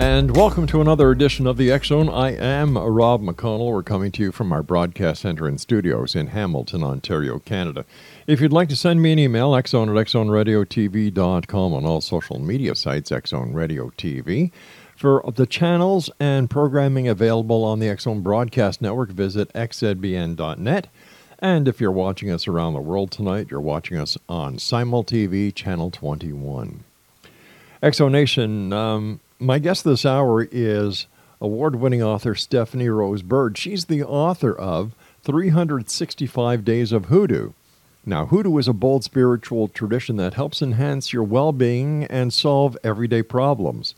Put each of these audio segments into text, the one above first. And welcome to another edition of the X-Zone. I am Rob McConnell. We're coming to you from our broadcast center and studios in Hamilton, Ontario, Canada. If you'd like to send me an email, xzone at xzoneradiotv.com, on all social media sites, X-Zone Radio TV. For the channels and programming available on the X-Zone Broadcast Network, visit xzbn.net. And if you're watching us around the world tonight, you're watching us on Simul TV, Channel 21. X-Zone Nation, my guest this hour is award-winning author Stephanie Rose Bird. She's the author of 365 Days of Hoodoo. Now, Hoodoo is a bold spiritual tradition that helps enhance your well-being and solve everyday problems.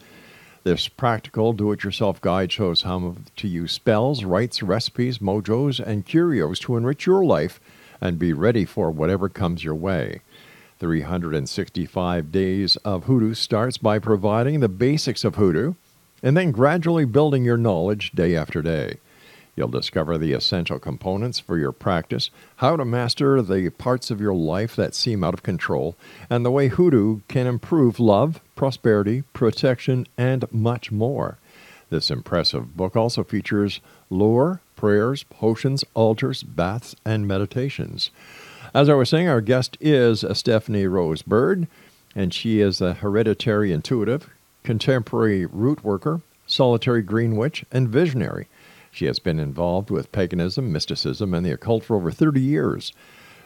This practical do-it-yourself guide shows how to use spells, rites, recipes, mojos, and curios to enrich your life and be ready for whatever comes your way. 365 Days of Hoodoo starts by providing the basics of hoodoo and then gradually building your knowledge day after day. You'll discover the essential components for your practice, how to master the parts of your life that seem out of control, and the way hoodoo can improve love, prosperity, protection, and much more. This impressive book also features lore, prayers, potions, altars, baths, and meditations. As I was saying, our guest is Stephanie Rose Bird, and she is a hereditary intuitive, contemporary root worker, solitary green witch, and visionary. She has been involved with paganism, mysticism, and the occult for over 30 years.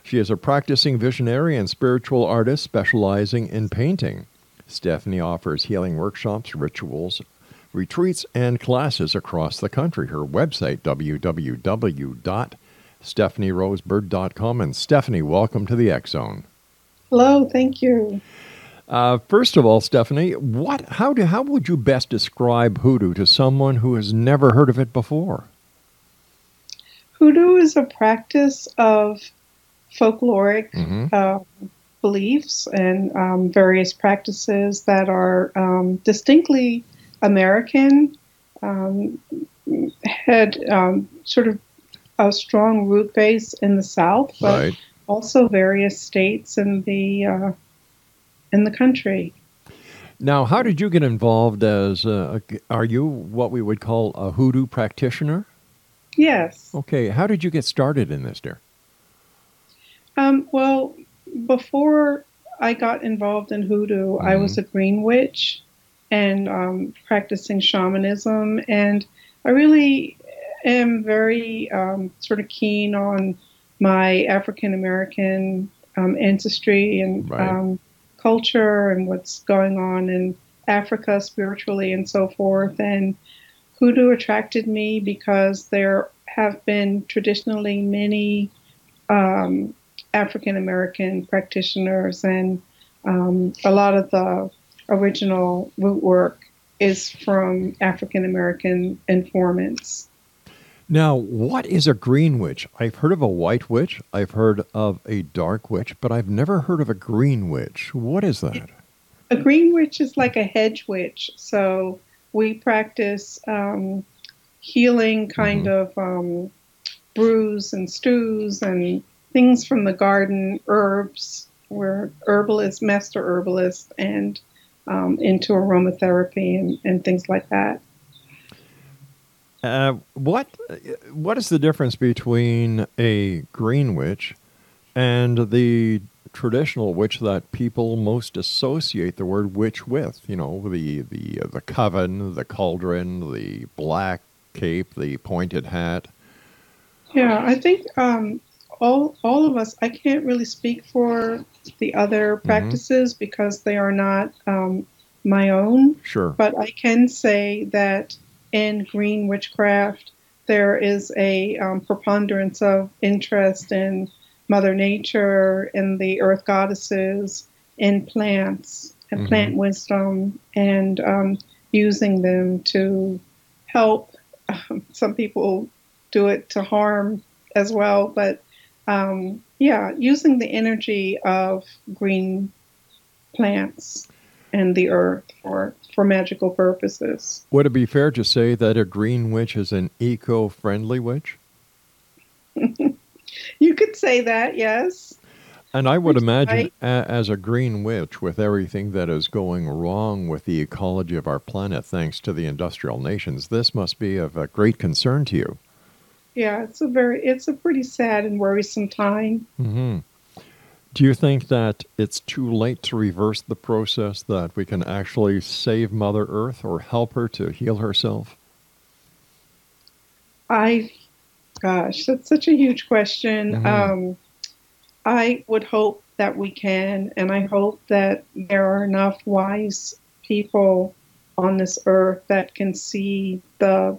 She is a practicing visionary and spiritual artist specializing in painting. Stephanie offers healing workshops, rituals, retreats, and classes across the country. Her website, www.stephanieroseberg.com. And Stephanie, welcome to the X-Zone. Hello, thank you. First of all, Stephanie, how would you best describe hoodoo to someone who has never heard of it before? Hoodoo is a practice of folkloric beliefs and various practices that are distinctly American, had sort of a strong root base in the South, but also various states in the country. Now, how did you get involved as are you what we would call a hoodoo practitioner? Yes. Okay. How did you get started in this, dear? Well, before I got involved in hoodoo, I was a green witch and practicing shamanism, and I really am very sort of keen on my African-American ancestry and culture and what's going on in Africa spiritually and so forth. And hoodoo attracted me because there have been traditionally many African-American practitioners, and a lot of the original root work is from African-American informants. Now, what is a green witch? I've heard of a white witch, I've heard of a dark witch, but I've never heard of a green witch. What is that? A green witch is like a hedge witch. So we practice healing kind of brews and stews and things from the garden, herbs. We're herbalists, master herbalists, and into aromatherapy and things like that. What is the difference between a green witch and the traditional witch that people most associate the word witch with? You know, the coven, the cauldron, the black cape, the pointed hat. Yeah, I think all of us. I can't really speak for the other practices because they are not my own. Sure, but I can say that in green witchcraft, there is a preponderance of interest in Mother Nature, in the earth goddesses, in plants and mm-hmm. plant wisdom, and using them to help. Some people do it to harm as well, but using the energy of green plants and the earth for magical purposes. Would it be fair to say that a green witch is an eco-friendly witch? You could say that, yes. And I would imagine, right, as a green witch, with everything that is going wrong with the ecology of our planet, thanks to the industrial nations, this must be of a great concern to you. Yeah, it's a pretty sad and worrisome time. Mm-hmm. Do you think that it's too late to reverse the process, that we can actually save Mother Earth or help her to heal herself? Gosh, that's such a huge question. Mm-hmm. I would hope that we can, and I hope that there are enough wise people on this earth that can see the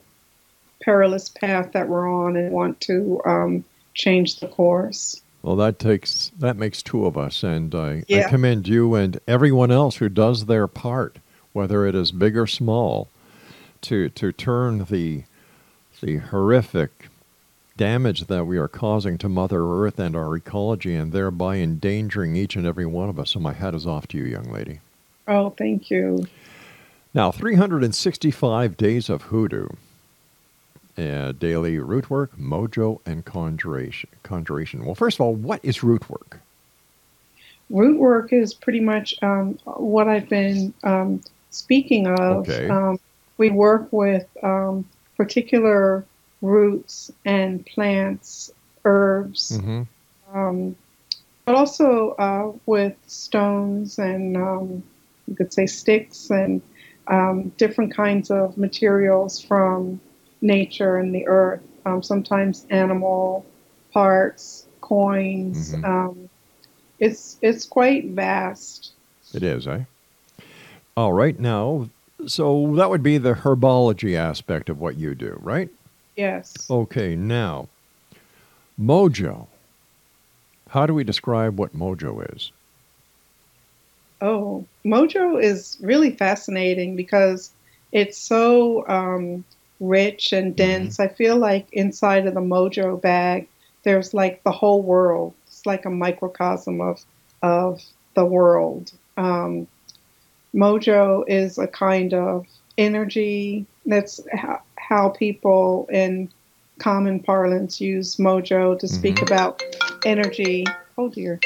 perilous path that we're on and want to change the course. Well, that makes two of us, and I commend you and everyone else who does their part, whether it is big or small, to turn the horrific damage that we are causing to Mother Earth and our ecology, and thereby endangering each and every one of us. So my hat is off to you, young lady. Oh, thank you. Now, 365 Days of Hoodoo. Daily root work, mojo, and conjuration. Well, first of all, what is root work? Root work is pretty much what I've been speaking of. Okay. We work with particular roots and plants, herbs, mm-hmm. But also with stones and you could say sticks and different kinds of materials from nature and the earth, sometimes animal parts, coins. Mm-hmm. It's quite vast. It is, eh? All right, now, so that would be the herbology aspect of what you do, right? Yes. Okay, now, mojo. How do we describe what mojo is? Oh, mojo is really fascinating because it's so rich and dense. Mm-hmm. I feel like inside of the mojo bag, there's like the whole world. It's like a microcosm of the world. Mojo is a kind of energy. That's how people in common parlance use mojo to speak mm-hmm. about energy. Oh dear.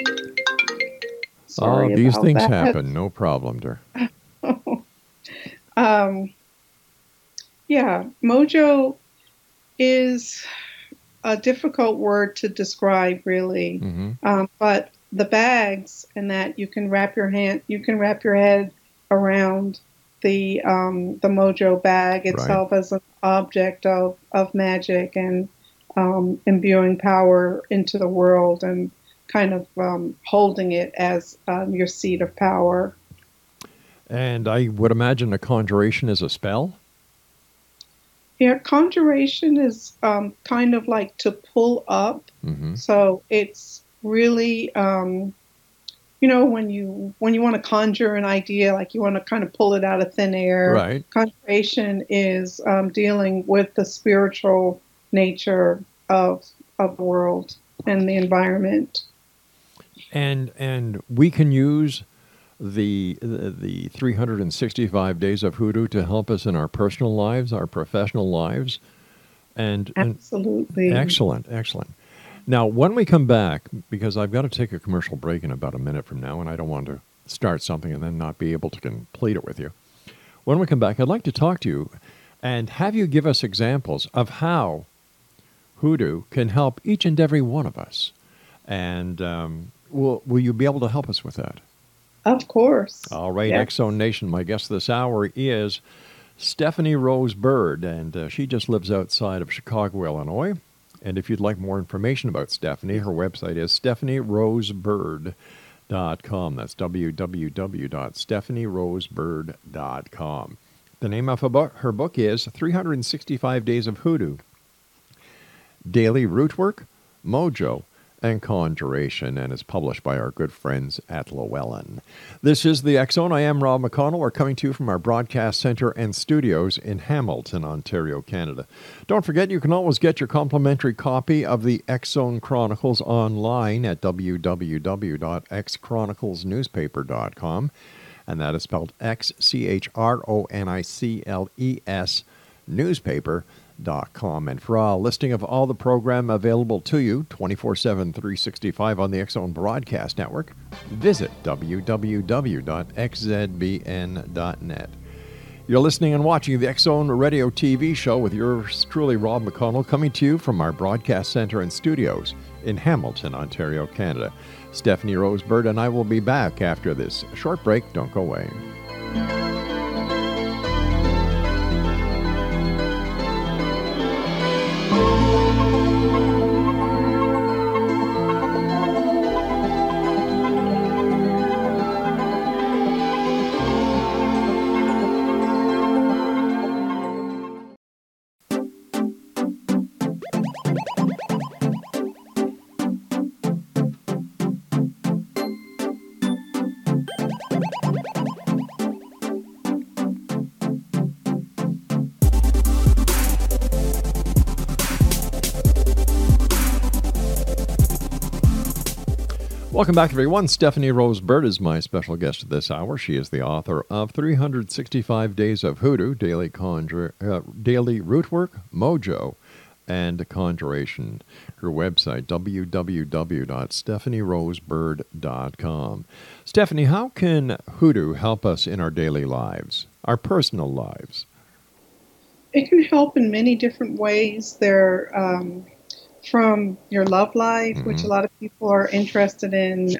Sorry, these things happen. No problem, dear. Yeah, mojo is a difficult word to describe, really. Mm-hmm. But the bags and that you can wrap your head around the mojo bag itself, right, as an object of magic and imbuing power into the world and kind of holding it as your seat of power. And I would imagine a conjuration is a spell. Yeah, conjuration is kind of like to pull up. Mm-hmm. So it's really, when you want to conjure an idea, like you want to kind of pull it out of thin air. Right. Conjuration is dealing with the spiritual nature of the world and the environment. And we can use the 365 Days of Hoodoo to help us in our personal lives, our professional lives. And absolutely. And excellent. Now, when we come back, because I've got to take a commercial break in about a minute from now, and I don't want to start something and then not be able to complete it with you. When we come back, I'd like to talk to you and have you give us examples of how Hoodoo can help each and every one of us. And will you be able to help us with that? Of course. All right, yeah. X-Zone Nation, my guest this hour is Stephanie Rose Bird, and she just lives outside of Chicago, Illinois. And if you'd like more information about Stephanie, her website is stephanieRoseBird.com. That's www.stephanieRoseBird.com. The name of her book is 365 Days of Hoodoo, Daily Root Work, Mojo, and Conjuration, and is published by our good friends at Llewellyn. This is the X-Zone. I am Rob McConnell. We're coming to you from our broadcast center and studios in Hamilton, Ontario, Canada. Don't forget, you can always get your complimentary copy of the X-Zone Chronicles online at www.xchroniclesnewspaper.com, and that is spelled X-C-H-R-O-N-I-C-L-E-S newspaper.com. And for a listing of all the program available to you 24/7, 365 on the X-Zone Broadcast Network, visit www.xzbn.net. You're listening and watching the X-Zone Radio TV show with yours truly, Rob McConnell, coming to you from our broadcast center and studios in Hamilton, Ontario, Canada. Stephanie Rose Bird and I will be back after this short break. Don't go away. Welcome back, everyone. Stephanie Rose Bird is my special guest this hour. She is the author of 365 Days of Hoodoo, Daily Root Work, Mojo, and Conjuration. Her website, www.stephanieroseBird.com. Stephanie, how can Hoodoo help us in our daily lives, our personal lives? It can help in many different ways. They're from your love life, which a lot of people are interested in,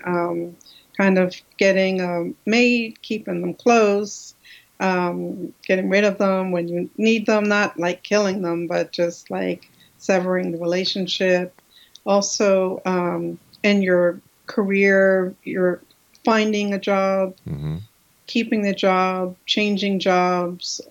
kind of getting made, keeping them close, getting rid of them when you need them, not like killing them, but just like severing the relationship. Also, in your career, you're finding a job, keeping the job, changing jobs,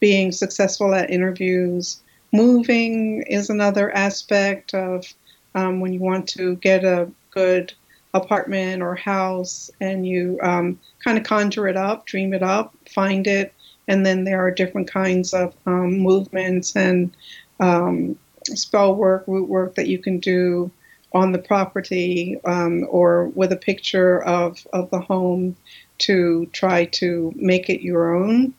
being successful at interviews. Moving is another aspect of when you want to get a good apartment or house, and you kind of conjure it up, dream it up, find it, and then there are different kinds of movements and spell work, root work that you can do on the property or with a picture of the home to try to make it your own.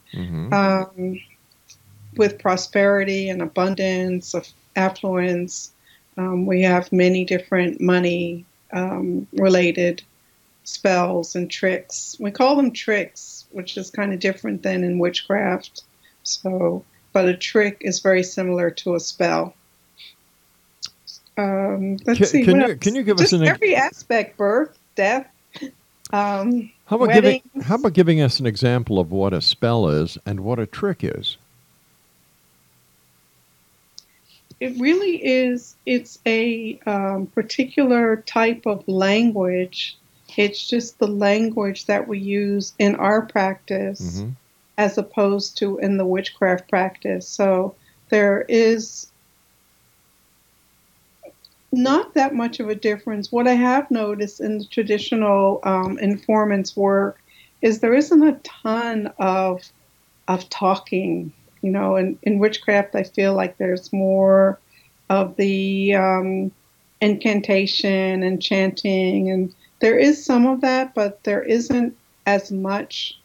With prosperity and abundance, of affluence, we have many different money-related spells and tricks. We call them tricks, which is kind of different than in witchcraft. So, but a trick is very similar to a spell. Let's see. Can you give us every aspect? Birth, death. How about giving us an example of what a spell is and what a trick is? It really is, it's a particular type of language. It's just the language that we use in our practice as opposed to in the witchcraft practice. So there is not that much of a difference. What I have noticed in the traditional informants work is there isn't a ton of talking. You know, in witchcraft, I feel like there's more of the incantation and chanting, and there is some of that, but there isn't as much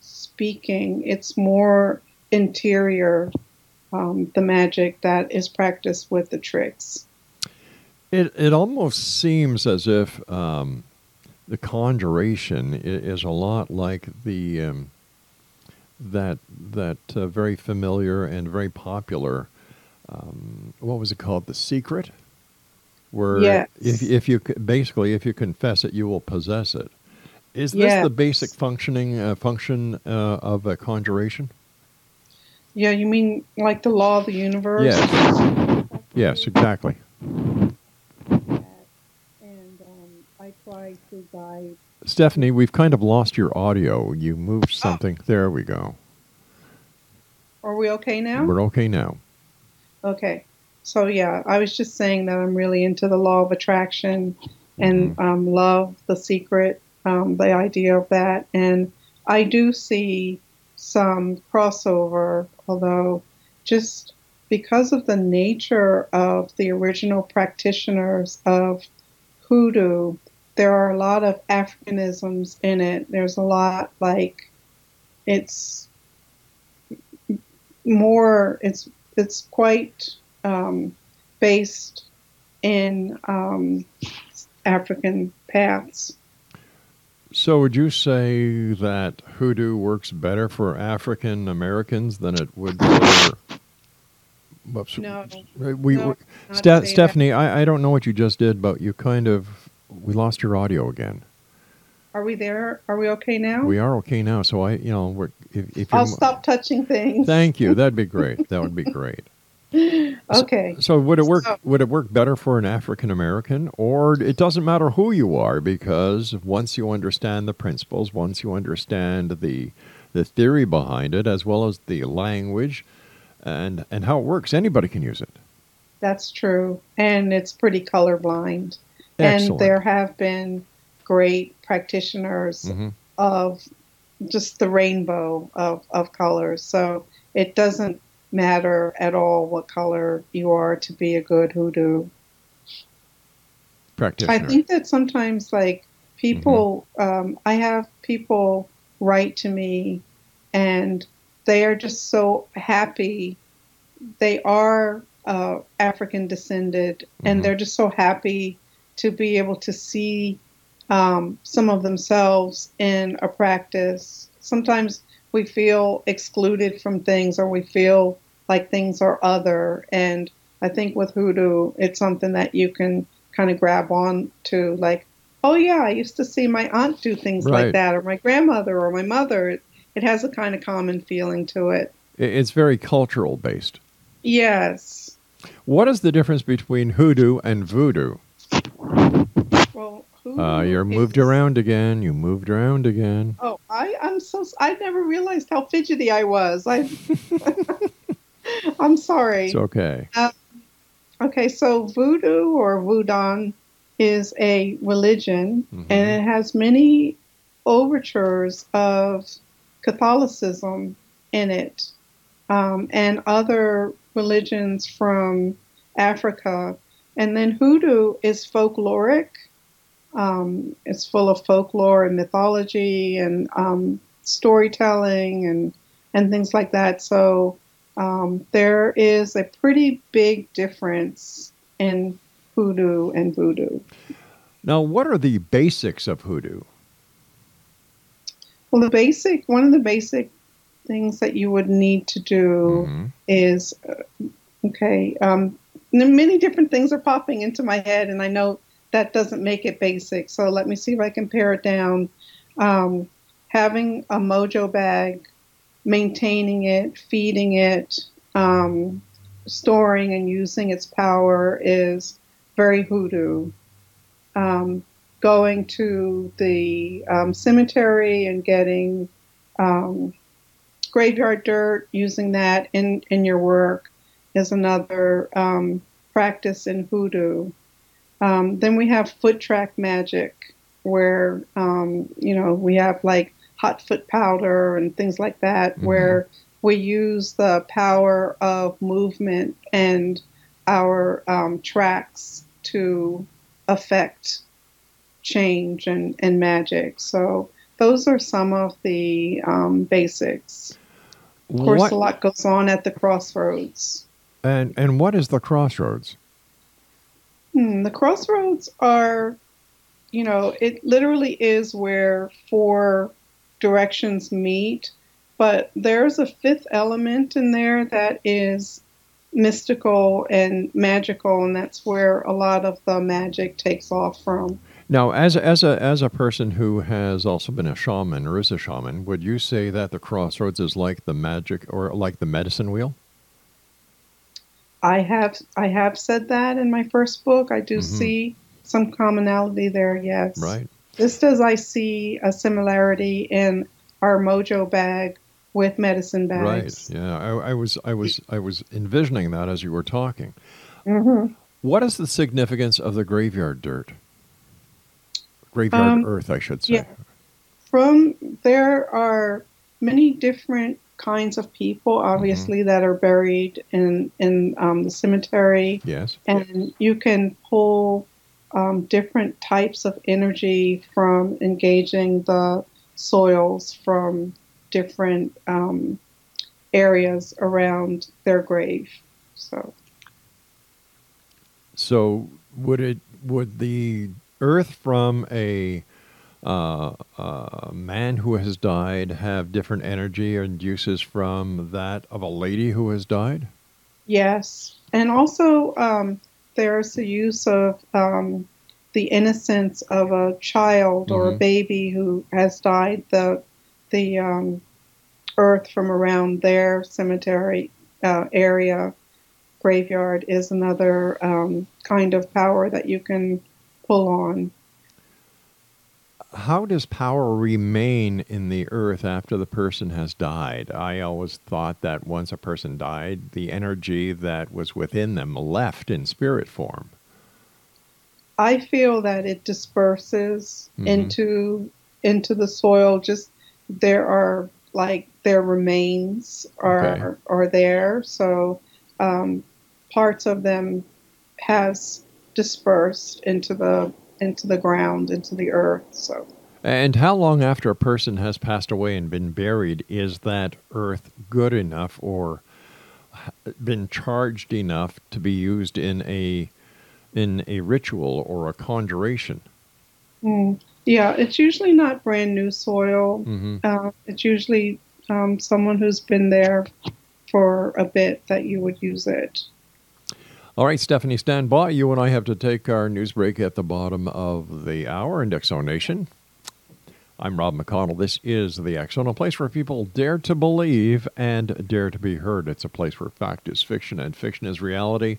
speaking. It's more interior, the magic that is practiced with the tricks. It almost seems as if the conjuration is a lot like the... That very familiar and very popular, what was it called? The Secret? Where if you confess it, you will possess it. Is this the basic function of a conjuration? Yeah, you mean like the law of the universe? Yes, exactly. And I try to guide. Stephanie, we've kind of lost your audio. You moved something. Oh. There we go. Are we okay now? We're okay now. Okay. So, yeah, I was just saying that I'm really into the law of attraction and love, the secret, the idea of that. And I do see some crossover, although just because of the nature of the original practitioners of Hoodoo, there are a lot of Africanisms in it. There's a lot, like, it's quite based in African paths. So would you say that Hoodoo works better for African Americans than it would for... Stephanie, I don't know what you just did, but you we lost your audio again. Are we there? Are we okay now? We are okay now. So I'll stop touching things. Thank you. That'd be great. That would be great. Okay. So would it work? Would it work better for an African American, or it doesn't matter who you are, because once you understand the principles, once you understand the theory behind it, as well as the language and how it works, anybody can use it. That's true, and it's pretty colorblind. Excellent. And there have been great practitioners of just the rainbow of colors. So it doesn't matter at all what color you are to be a good Hoodoo practitioner. I think that sometimes, like, people, I have people write to me and they are just so happy. They are African descended and they're just so happy to be able to see some of themselves in a practice. Sometimes we feel excluded from things, or we feel like things are other. And I think with Hoodoo, it's something that you can kind of grab on to, like, oh yeah, I used to see my aunt do things like that, or my grandmother, or my mother. It has a kind of common feeling to it. It's very cultural based. Yes. What is the difference between Hoodoo and Voodoo? You're moved around again. You moved around again. Oh, I never realized how fidgety I was. I'm sorry. It's okay. Okay, so Voodoo or Voodoo is a religion, and it has many overtures of Catholicism in it, and other religions from Africa. And then Hoodoo is folkloric. It's full of folklore and mythology and storytelling and things like that. So there is a pretty big difference in Hoodoo and Voodoo. Now, what are the basics of Hoodoo? Well, one of the basic things that you would need to do is, many different things are popping into my head, and I know that doesn't make it basic. So let me see if I can pare it down. Having a mojo bag, maintaining it, feeding it, storing and using its power is very Hoodoo. Going to the cemetery and getting graveyard dirt, using that in your work is another practice in Hoodoo. Then we have foot track magic, where, we have like hot foot powder and things like that, where we use the power of movement and our tracks to affect change and magic. So those are some of the basics. Of course, a lot goes on at the crossroads. And what is the crossroads? The crossroads are, it literally is where four directions meet, but there's a fifth element in there that is mystical and magical, and that's where a lot of the magic takes off from. Now, as a person who has also been a shaman or is a shaman, would you say that the crossroads is like the magic or like the medicine wheel? I have said that in my first book. I do see some commonality there, yes. Right. Just as I see a similarity in our mojo bag with medicine bags. Right. Yeah. I was envisioning that as you were talking. Mm-hmm. What is the significance of the graveyard dirt? Graveyard earth, I should say. Yeah. There are many different kinds of people, obviously, mm-hmm. that are buried in the cemetery. Yes. And you can pull different types of energy from engaging the soils from different areas around their grave. So would the earth from a man who has died have different energy and uses from that of a lady who has died? Yes. And also there's the use of the innocence of a child, mm-hmm. or a baby who has died, the earth from around their cemetery area. Graveyard is another kind of power that you can pull on. How does power remain in the earth after the person has died? I always thought that once a person died, the energy that was within them left in spirit form. I feel that it disperses, mm-hmm. into the soil. Just there are their remains are there. So parts of them has dispersed into the ground, into the earth. So, and how long after a person has passed away and been buried is that earth good enough or been charged enough to be used in a ritual or a conjuration? Yeah, it's usually not brand new soil. Mm-hmm. It's usually someone who's been there for a bit that you would use it. All right, Stephanie, stand by. You and I have to take our news break at the bottom of the hour. And X-Zone Nation, I'm Rob McConnell. This is the X-Zone, a place where people dare to believe and dare to be heard. It's a place where fact is fiction and fiction is reality.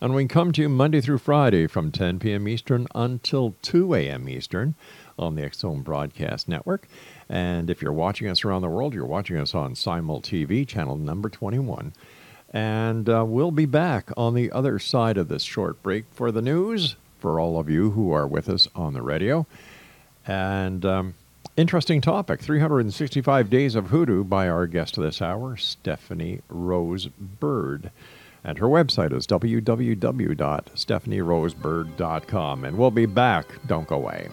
And we can come to you Monday through Friday from 10 p.m. Eastern until 2 a.m. Eastern on the X-Zone Broadcast Network. And if you're watching us around the world, you're watching us on Simul TV, channel number 21. And we'll be back on the other side of this short break for the news, for all of you who are with us on the radio. And interesting topic, 365 Days of Hoodoo by our guest this hour, Stephanie Rose Bird. And her website is www.stephanieRoseBird.com. And we'll be back. Don't go away.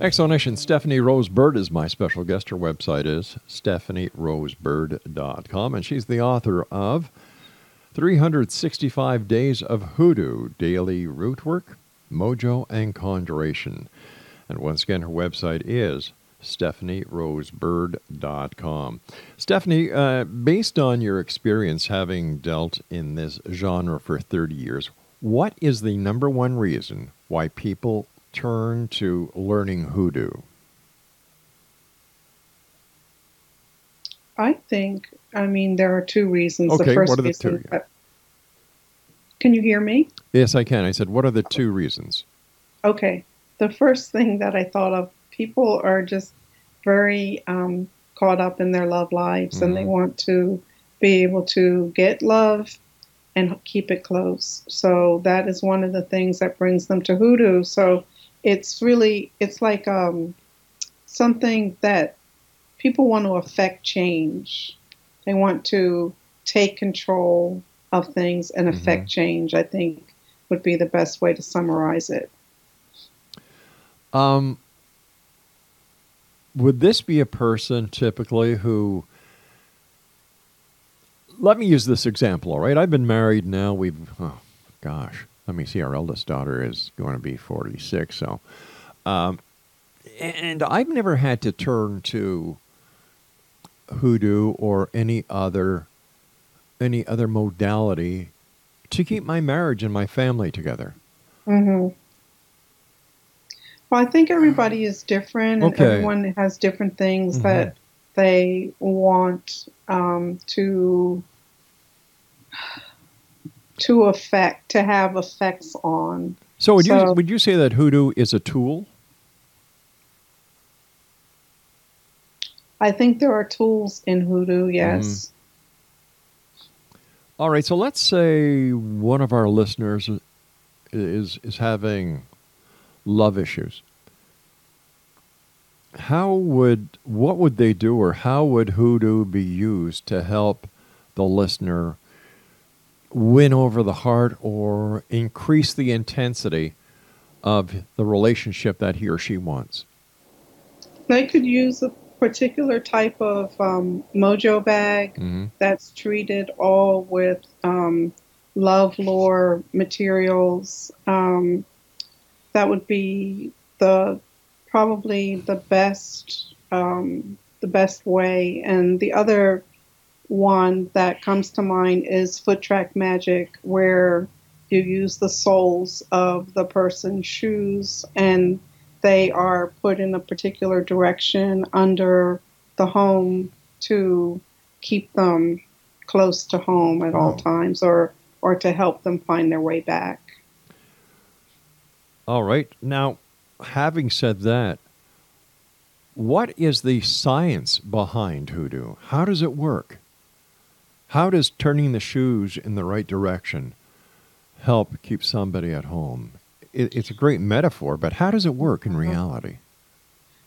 X-Zone Nation, Stephanie Rose Bird is my special guest. Her website is stephanieRoseBird.com, and she's the author of 365 Days of Hoodoo, Daily Root Work, Mojo, and Conjuration. And once again, her website is stephanieRoseBird.com. Stephanie, based on your experience having dealt in this genre for 30 years, what is the number one reason why people turn to learning hoodoo? I mean, there are two reasons. Okay, the first what are the reason, two? Can you hear me? Yes, I can. I said, what are the two reasons? Okay. The first thing that I thought of, people are just very caught up in their love lives, mm-hmm. and they want to be able to get love and keep it close. So that is one of the things that brings them to hoodoo. So it's like something that people want to affect change. They want to take control of things and affect, mm-hmm. change, I think, would be the best way to summarize it. Would this be a person typically who... Let me use this example, all right? I've been married now. We've gosh, let me see, our eldest daughter is going to be 46, so... and I've never had to turn to Hoodoo or any other modality to keep my marriage and my family together. Mm-hmm. Well, I think everybody is different, and everyone has different things mm-hmm. that they want to affect, to have effects on. So would you say that Hoodoo is a tool? I think there are tools in Hoodoo, yes. All right, so let's say one of our listeners is having love issues. What would they do, or how would Hoodoo be used to help the listener win over the heart or increase the intensity of the relationship that he or she wants? They could use a particular type of Mojo bag mm-hmm. that's treated all with love lore materials. That would be probably the best way. And the other one that comes to mind is foot track magic, where you use the soles of the person's shoes and they are put in a particular direction under the home to keep them close to home at all times, or to help them find their way back. All right. Now, having said that, what is the science behind Hoodoo? How does it work? How does turning the shoes in the right direction help keep somebody at home? It's a great metaphor, but how does it work in reality?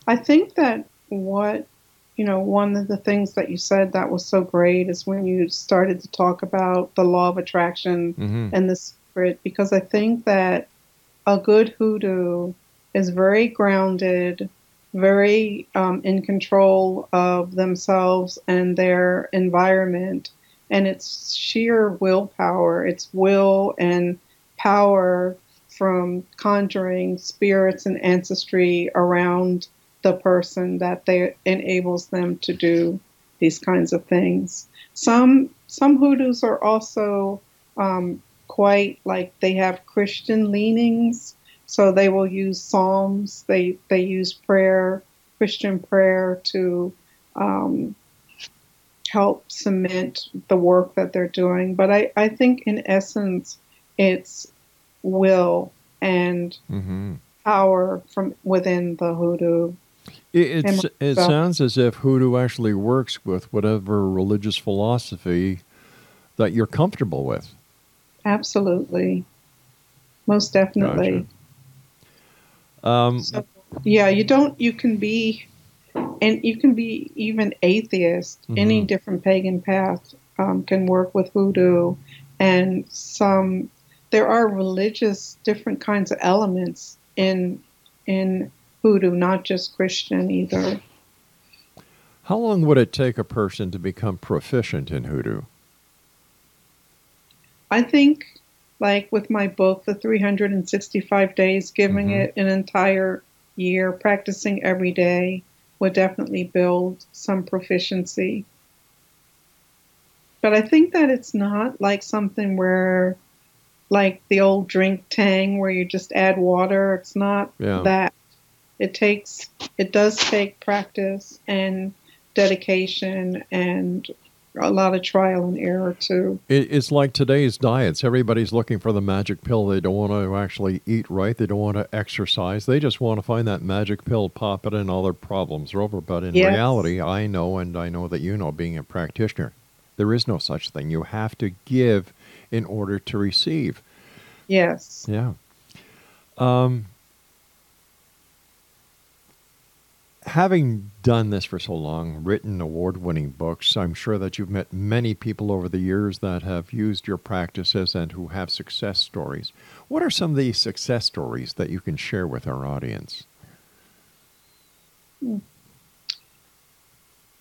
I think that one of the things that you said that was so great is when you started to talk about the law of attraction mm-hmm. and the spirit, because I think that a good Hoodoo is very grounded, very in control of themselves and their environment, and it's sheer willpower. It's will and power from conjuring spirits and ancestry around the person that they enables them to do these kinds of things. Some Hoodoos are also quite, like, they have Christian leanings, so they will use psalms. They use prayer, Christian prayer, to help cement the work that they're doing. But I think in essence it's will and mm-hmm. power from within the Hoodoo. It sounds as if Hoodoo actually works with whatever religious philosophy that you're comfortable with. Absolutely. Most definitely. Gotcha. You can be even atheist, mm-hmm. any different pagan path can work with Hoodoo, and there are religious, different kinds of elements in Hoodoo, not just Christian either. How long would it take a person to become proficient in Hoodoo? I think, like with my book, the 365 days, giving mm-hmm. it an entire year, practicing every day, would definitely build some proficiency. But I think that it's not like something where... like the old drink tang where you just add water. It's not that. It does take practice and dedication and a lot of trial and error too. It's like today's diets. Everybody's looking for the magic pill. They don't want to actually eat right. They don't want to exercise. They just want to find that magic pill, pop it, and all their problems are over. But in reality, I know that you know, being a practitioner, there is no such thing. You have to give in order to receive. Yes. Yeah. Having done this for so long, written award-winning books, I'm sure that you've met many people over the years that have used your practices and who have success stories. What are some of the success stories that you can share with our audience?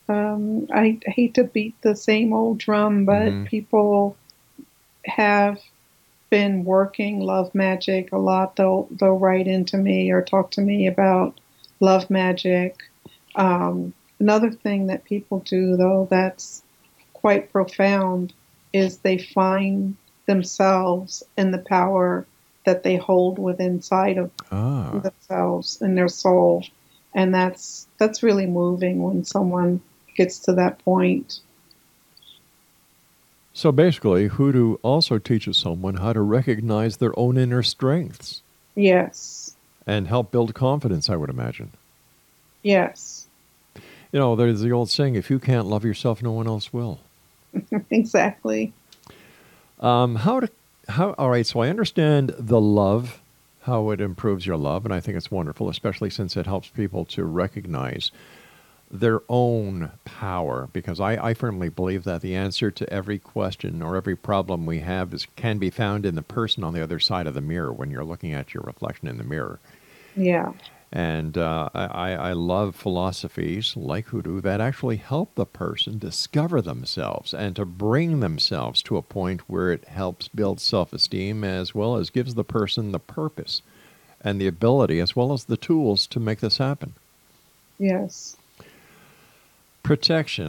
I hate to beat the same old drum, but people have been working love magic a lot. They'll write into me or talk to me about love magic. Another thing that people do, though, that's quite profound is they find themselves and the power that they hold within inside of themselves and their soul. And that's really moving when someone gets to that point. So basically, Hoodoo also teaches someone how to recognize their own inner strengths. Yes. And help build confidence, I would imagine. Yes. You know, there's the old saying, if you can't love yourself, no one else will. Exactly. All right, so I understand the love, how it improves your love, and I think it's wonderful, especially since it helps people to recognize their own power, because I firmly believe that the answer to every question or every problem we have can be found in the person on the other side of the mirror when you're looking at your reflection in the mirror. Yeah. And I love philosophies like Hoodoo that actually help the person discover themselves and to bring themselves to a point where it helps build self-esteem as well as gives the person the purpose and the ability as well as the tools to make this happen. Yes. Protection.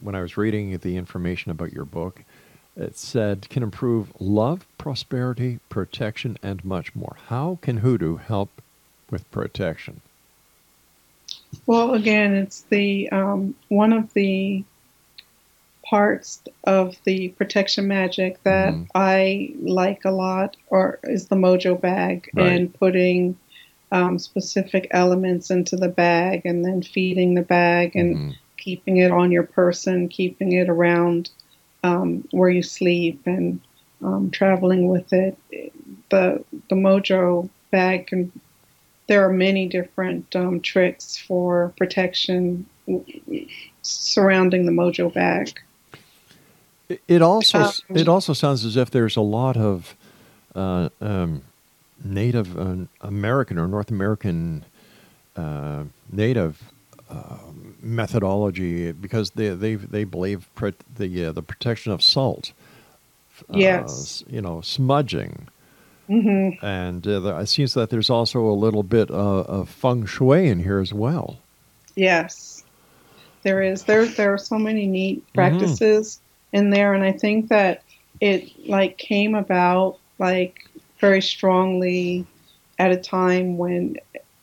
When I was reading the information about your book, it said can improve love, prosperity, protection, and much more. How can Hoodoo help with protection? Well, again, it's the one of the parts of the protection magic that I like a lot, or is the Mojo bag, right, and putting specific elements into the bag and then feeding the bag and keeping it on your person, keeping it around where you sleep, and traveling with it. The Mojo bag can. There are many different tricks for protection surrounding the Mojo bag. It also sounds as if there's a lot of Native American or North American Native methodology, because they believe the protection of salt. Yes. Smudging. Mm-hmm. And it seems that there's also a little bit of feng shui in here as well. Yes, there is. There are so many neat practices in there, and I think that it came about very strongly at a time when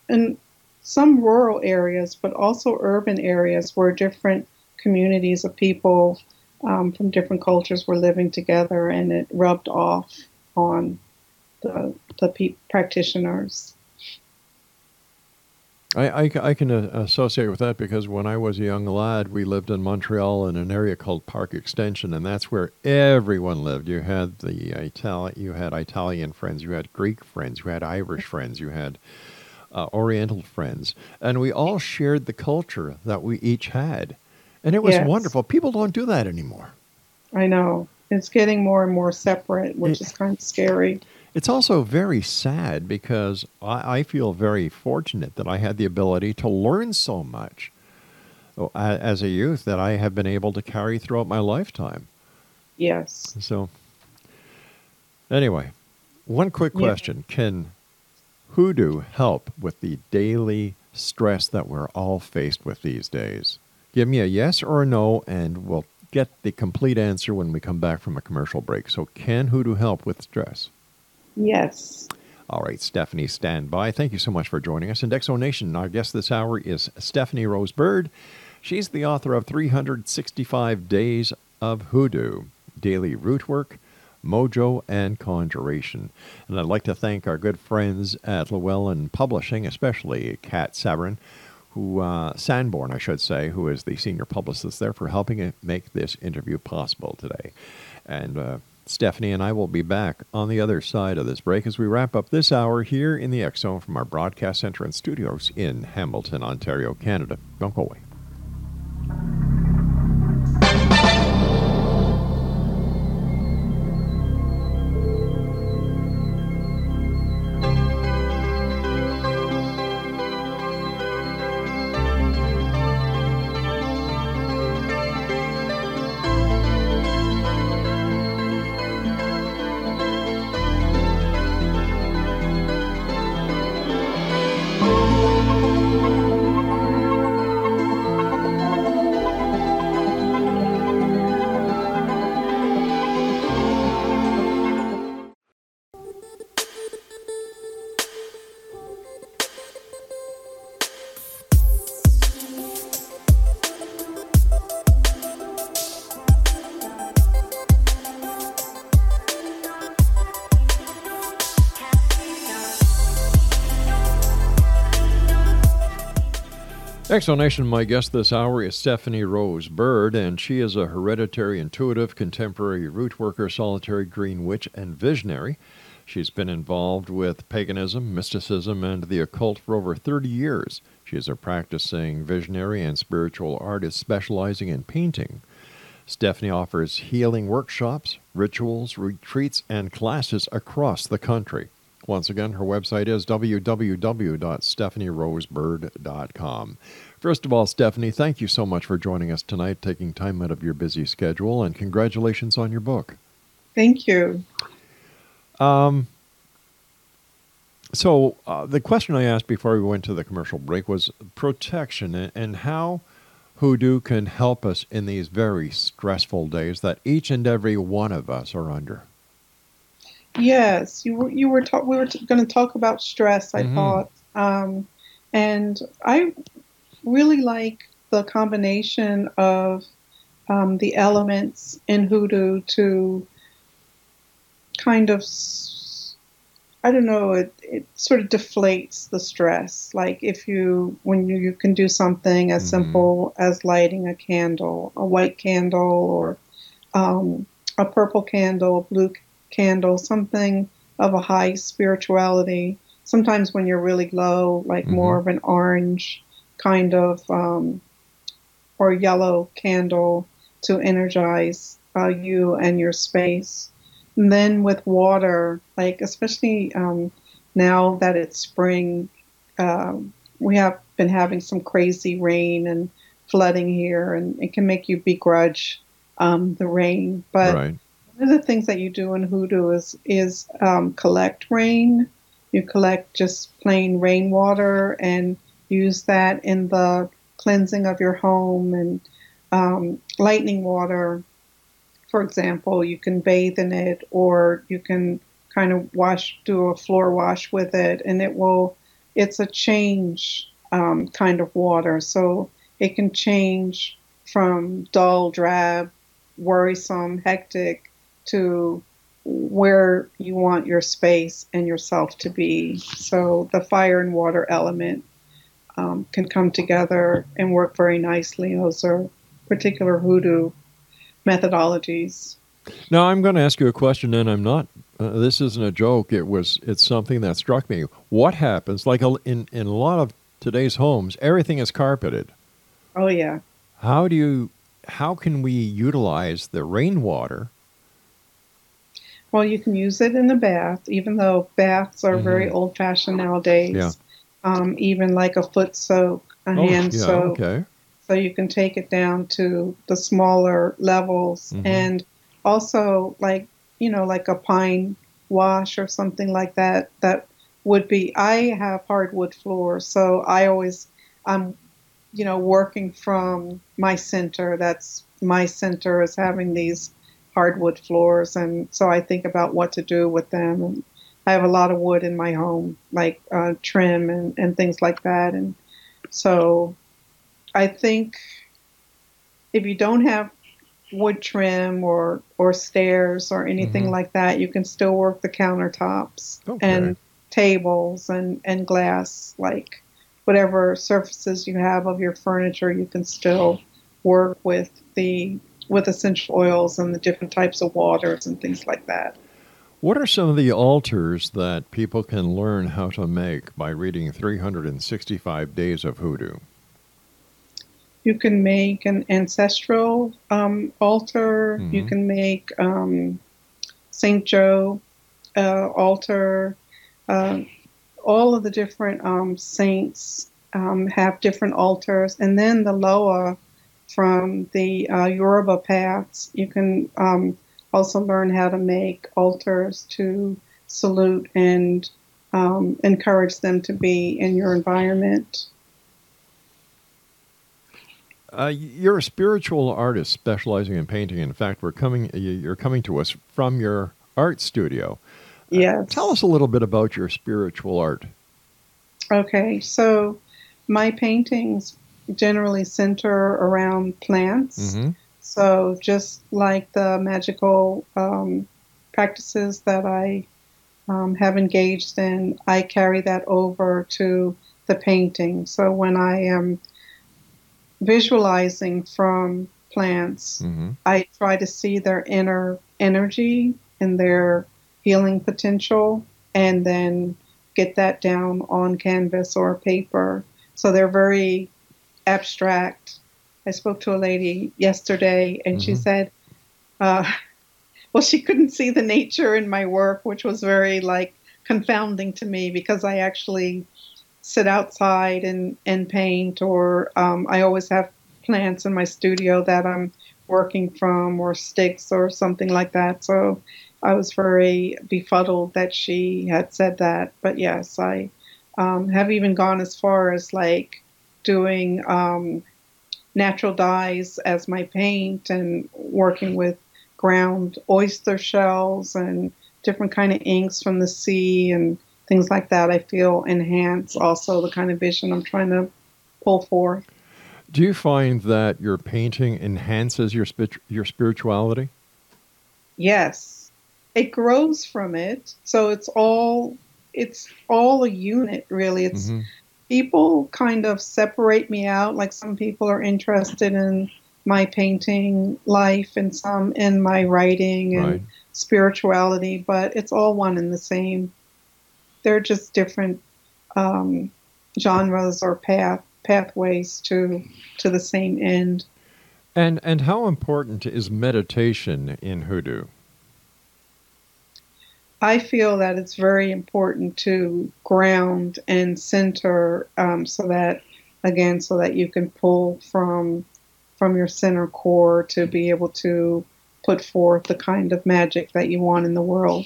in some rural areas, but also urban areas, where different communities of people from different cultures were living together, and it rubbed off on the practitioners. I can associate with that, because when I was a young lad, we lived in Montreal in an area called Park Extension, and that's where everyone lived. You had Italian friends, you had Greek friends, you had Irish friends, you had Oriental friends, and we all shared the culture that we each had, and it was wonderful. People don't do that anymore. I know. It's getting more and more separate, which is kind of scary. It's also very sad, because I feel very fortunate that I had the ability to learn so much as a youth that I have been able to carry throughout my lifetime. Yes. So, anyway, one quick question. Can Hoodoo help with the daily stress that we're all faced with these days? Give me a yes or a no, and we'll get the complete answer when we come back from a commercial break. So, can Hoodoo help with stress? Yes. All right, Stephanie, stand by. Thank you so much for joining us. And X Zone Nation, our guest this hour is Stephanie Rose Bird. She's the author of 365 Days of Hoodoo, Daily Root Work, Mojo, and Conjuration. And I'd like to thank our good friends at Llewellyn Publishing, especially Kat Sanborn, who is the senior publicist there, for helping make this interview possible today. And Stephanie and I will be back on the other side of this break as we wrap up this hour here in the X-Zone from our broadcast center and studios in Hamilton, Ontario, Canada. Don't go away. X-Zone Nation, my guest this hour is Stephanie Rose Bird, and she is a hereditary, intuitive, contemporary root worker, solitary green witch, and visionary. She's been involved with paganism, mysticism, and the occult for over 30 years. She is a practicing visionary and spiritual artist specializing in painting. Stephanie offers healing workshops, rituals, retreats, and classes across the country. Once again, her website is www.stephanieroseBird.com. First of all, Stephanie, thank you so much for joining us tonight, taking time out of your busy schedule, and congratulations on your book. Thank you. So the question I asked before we went to the commercial break was protection and how Hoodoo can help us in these very stressful days that each and every one of us are under. Yes, we were going to talk about stress, I thought. And I really like the combination of the elements in Hoodoo to kind of, I don't know, it sort of deflates the stress. Like when you can do something as simple as lighting a candle, a white candle or a purple candle, a blue candle, something of a high spirituality. Sometimes when you're really low, like more of an orange kind of or yellow candle to energize you and your space. And then with water, like especially now that it's spring, we have been having some crazy rain and flooding here, and it can make you begrudge the rain, but right. One of the things that you do in Hoodoo is collect rain. You collect just plain rainwater and use that in the cleansing of your home, and lightning water, for example, you can bathe in it, or you can kind of do a floor wash with it, and it's a change kind of water. So it can change from dull, drab, worrisome, hectic, to where you want your space and yourself to be. So the fire and water element can come together and work very nicely. Those are particular Hoodoo methodologies. Now I'm going to ask you a question, and I'm not, this isn't a joke. It's something that struck me. What happens, like in a lot of today's homes, everything is carpeted. Oh yeah. How can we utilize the rainwater? Well, you can use it in the bath, even though baths are very old-fashioned nowadays. Yeah. Even like a foot soak, hand soak. Okay. So you can take it down to the smaller levels. And also like a pine wash or something like that. That would be, I have hardwood floors, so I'm working from my center. That's my center is having these hardwood floors, and so I think about what to do with them. And I have a lot of wood in my home, like trim and things like that. And so I think if you don't have wood trim or stairs or anything like that, you can still work the countertops and tables and glass, like whatever surfaces you have of your furniture, you can still work with with essential oils and the different types of waters and things like that. What are some of the altars that people can learn how to make by reading 365 Days of Hoodoo? You can make an ancestral altar. You can make St. Joe altar. All of the different saints have different altars. And then the Loa from the Yoruba paths, you can also learn how to make altars to salute and encourage them to be in your environment. You're a spiritual artist specializing in painting. In fact, you're coming to us from your art studio. Yes. Tell us a little bit about your spiritual art. Okay, so my paintings generally center around plants. So just like the magical practices that I have engaged in, I carry that over to the painting. So when I am visualizing from plants, mm-hmm. I try to see their inner energy and their healing potential, and then get that down on canvas or paper. So they're very abstract. I spoke to a lady yesterday, and mm-hmm. she said, well, she couldn't see the nature in my work, which was very, confounding to me, because I actually sit outside and paint, or I always have plants in my studio that I'm working from, or sticks or something like that. So I was very befuddled that she had said that. But yes, I have even gone as far as doing natural dyes as my paint, and working with ground oyster shells and different kind of inks from the sea and things like that. I feel enhance also the kind of vision I'm trying to pull for. Do you find that your painting enhances your spirituality? Yes, it grows from it. So it's all a unit, really. It's mm-hmm. people kind of separate me out. Like, some people are interested in my painting life, and some in my writing and right. spirituality, but it's all one and the same. They're just different genres or pathways to the same end. And how important is meditation in Hoodoo? I feel that it's very important to ground and center, so that you can pull from your center core to be able to put forth the kind of magic that you want in the world.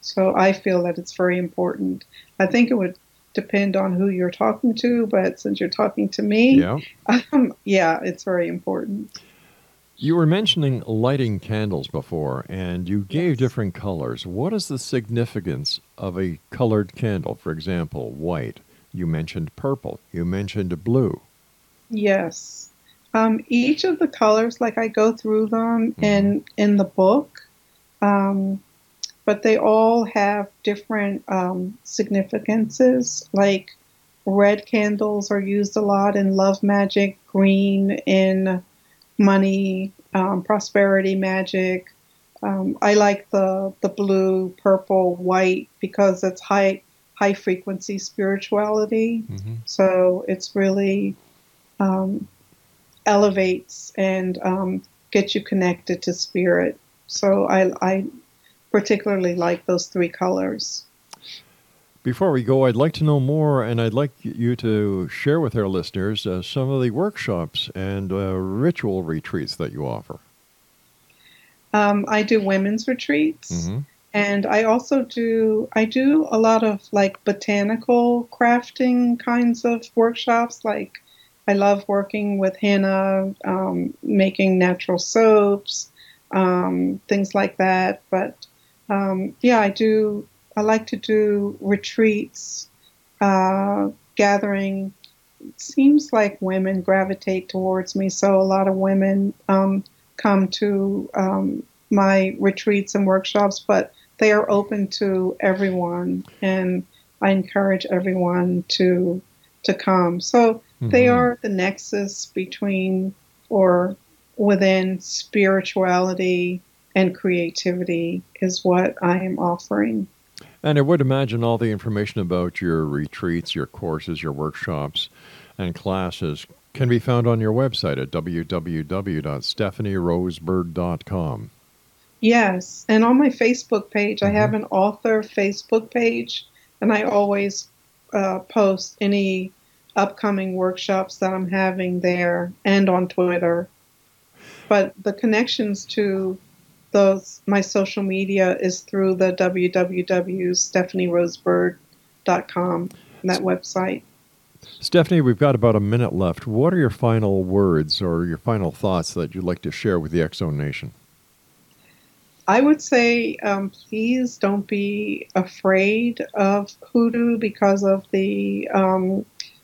So I feel that it's very important. I think it would depend on who you're talking to, but since you're talking to me, it's very important. You were mentioning lighting candles before, and you gave yes. different colors. What is the significance of a colored candle? For example, white. You mentioned purple. You mentioned blue. Yes. Each of the colors, I go through them in the book, but they all have different significances. Like, red candles are used a lot in love magic, green in money, prosperity magic. I like the blue, purple, white, because it's high frequency spirituality. Mm-hmm. So it's really... elevates and gets you connected to spirit. So I particularly like those three colors. Before we go, I'd like to know more, and I'd like you to share with our listeners some of the workshops and ritual retreats that you offer. I do women's retreats, mm-hmm. and I also do a lot of botanical crafting kinds of workshops. I love working with henna, making natural soaps, things like that. But I like to do retreats, gathering. It seems like women gravitate towards me, so a lot of women come to my retreats and workshops, but they are open to everyone, and I encourage everyone to come. So mm-hmm. they are the nexus between or within spirituality and creativity is what I am offering. And I would imagine all the information about your retreats, your courses, your workshops, and classes can be found on your website at www.stephanieroseberg.com. Yes, and on my Facebook page, mm-hmm. I have an author Facebook page, and I always post any upcoming workshops that I'm having there, and on Twitter. But the connections to my social media is through the www.stephanieroseberg.com, that website. Stephanie, we've got about a minute left. What are your final words or your final thoughts that you'd like to share with the X-Zone Nation? I would say please don't be afraid of Hoodoo because of the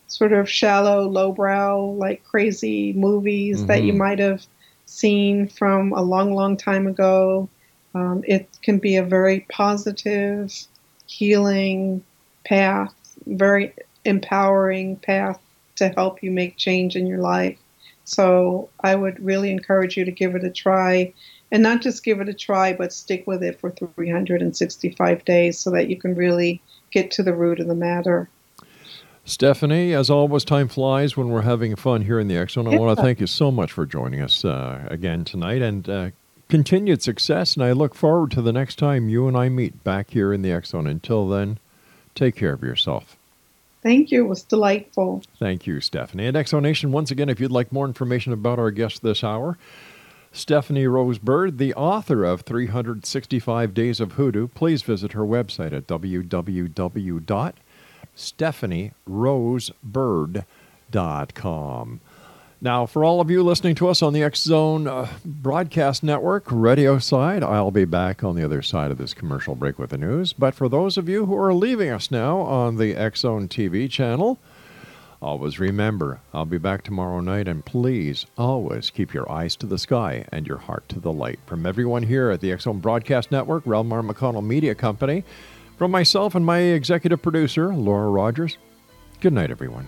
sort of shallow, lowbrow, crazy movies mm-hmm. that you might have seen from a long, long time ago. It can be a very positive, healing path, very empowering path to help you make change in your life. So I would really encourage you to give it a try, and not just give it a try, but stick with it for 365 days so that you can really get to the root of the matter. Stephanie, as always, time flies when we're having fun here in the X-Zone. I want to thank you so much for joining us again tonight, and continued success, and I look forward to the next time you and I meet back here in the X-Zone. Until then, take care of yourself. Thank you. It was delightful. Thank you, Stephanie. And X-Zone Nation, once again, if you'd like more information about our guest this hour, Stephanie Rose Bird, the author of 365 Days of Hoodoo, please visit her website at www.stephanieRoseBird.com. Now, for all of you listening to us on the X-Zone Broadcast Network radio side, I'll be back on the other side of this commercial break with the news. But for those of you who are leaving us now on the X-Zone TV channel, always remember, I'll be back tomorrow night, and please always keep your eyes to the sky and your heart to the light. From everyone here at the X-Zone Broadcast Network, Rob McConnell Media Company, from myself and my executive producer, Laura Rogers, good night, everyone.